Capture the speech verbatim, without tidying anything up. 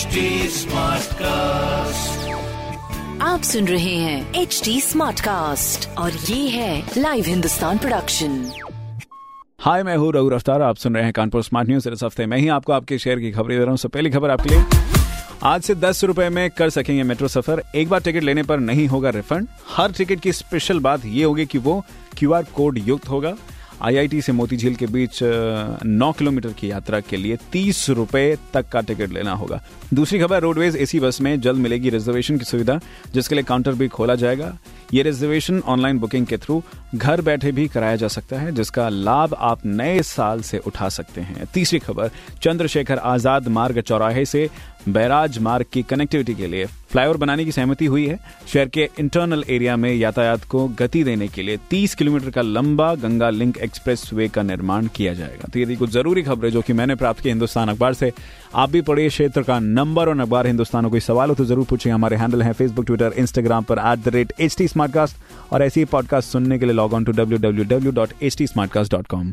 H D Smartcast, आप सुन रहे हैं एच डी स्मार्टकास्ट और ये है लाइव हिंदुस्तान प्रोडक्शन। हाय, मैं हूँ रघुराज अफ्तार, आप सुन रहे हैं कानपुर स्मार्ट न्यूज। इस हफ्ते मैं ही आपको आपके शहर की खबरें दे रहा हूँ। सबसे पहली खबर आपके लिए, आज से दस रुपए में कर सकेंगे मेट्रो सफर। एक बार टिकट लेने पर नहीं होगा रिफंड। हर टिकट की स्पेशल बात ये होगी कि वो क्यूआर कोड युक्त होगा। आई आई टी से मोती झील के बीच नौ किलोमीटर की यात्रा के लिए तीस रुपए तक का टिकट लेना होगा। दूसरी खबर, रोडवेज एसी बस में जल्द मिलेगी रिजर्वेशन की सुविधा, जिसके लिए काउंटर भी खोला जाएगा। ये रिजर्वेशन ऑनलाइन बुकिंग के थ्रू घर बैठे भी कराया जा सकता है, जिसका लाभ आप नए साल से उठा सकते हैं। तीसरी खबर, चंद्रशेखर आजाद मार्ग चौराहे से बैराज मार्ग की कनेक्टिविटी के लिए फ्लाईओवर बनाने की सहमति हुई है। शहर के इंटरनल एरिया में यातायात को गति देने के लिए तीस किलोमीटर का लंबा गंगा लिंक एक्सप्रेस वे का निर्माण किया जाएगा। तो ये कुछ जरूरी खबरें जो कि मैंने प्राप्त की हिंदुस्तान अखबार से। आप भी पढ़िए क्षेत्र का नंबर और अखबार हिंदुस्तान। कोई सवाल हो तो जरूर पूछिए। हमारे हैंडल है फेसबुक, ट्विटर, इंस्टाग्राम पर at the rate H T Smartcast. और ऐसी पॉडकास्ट सुनने के लिए log on to W W W dot H T Smartcast dot com.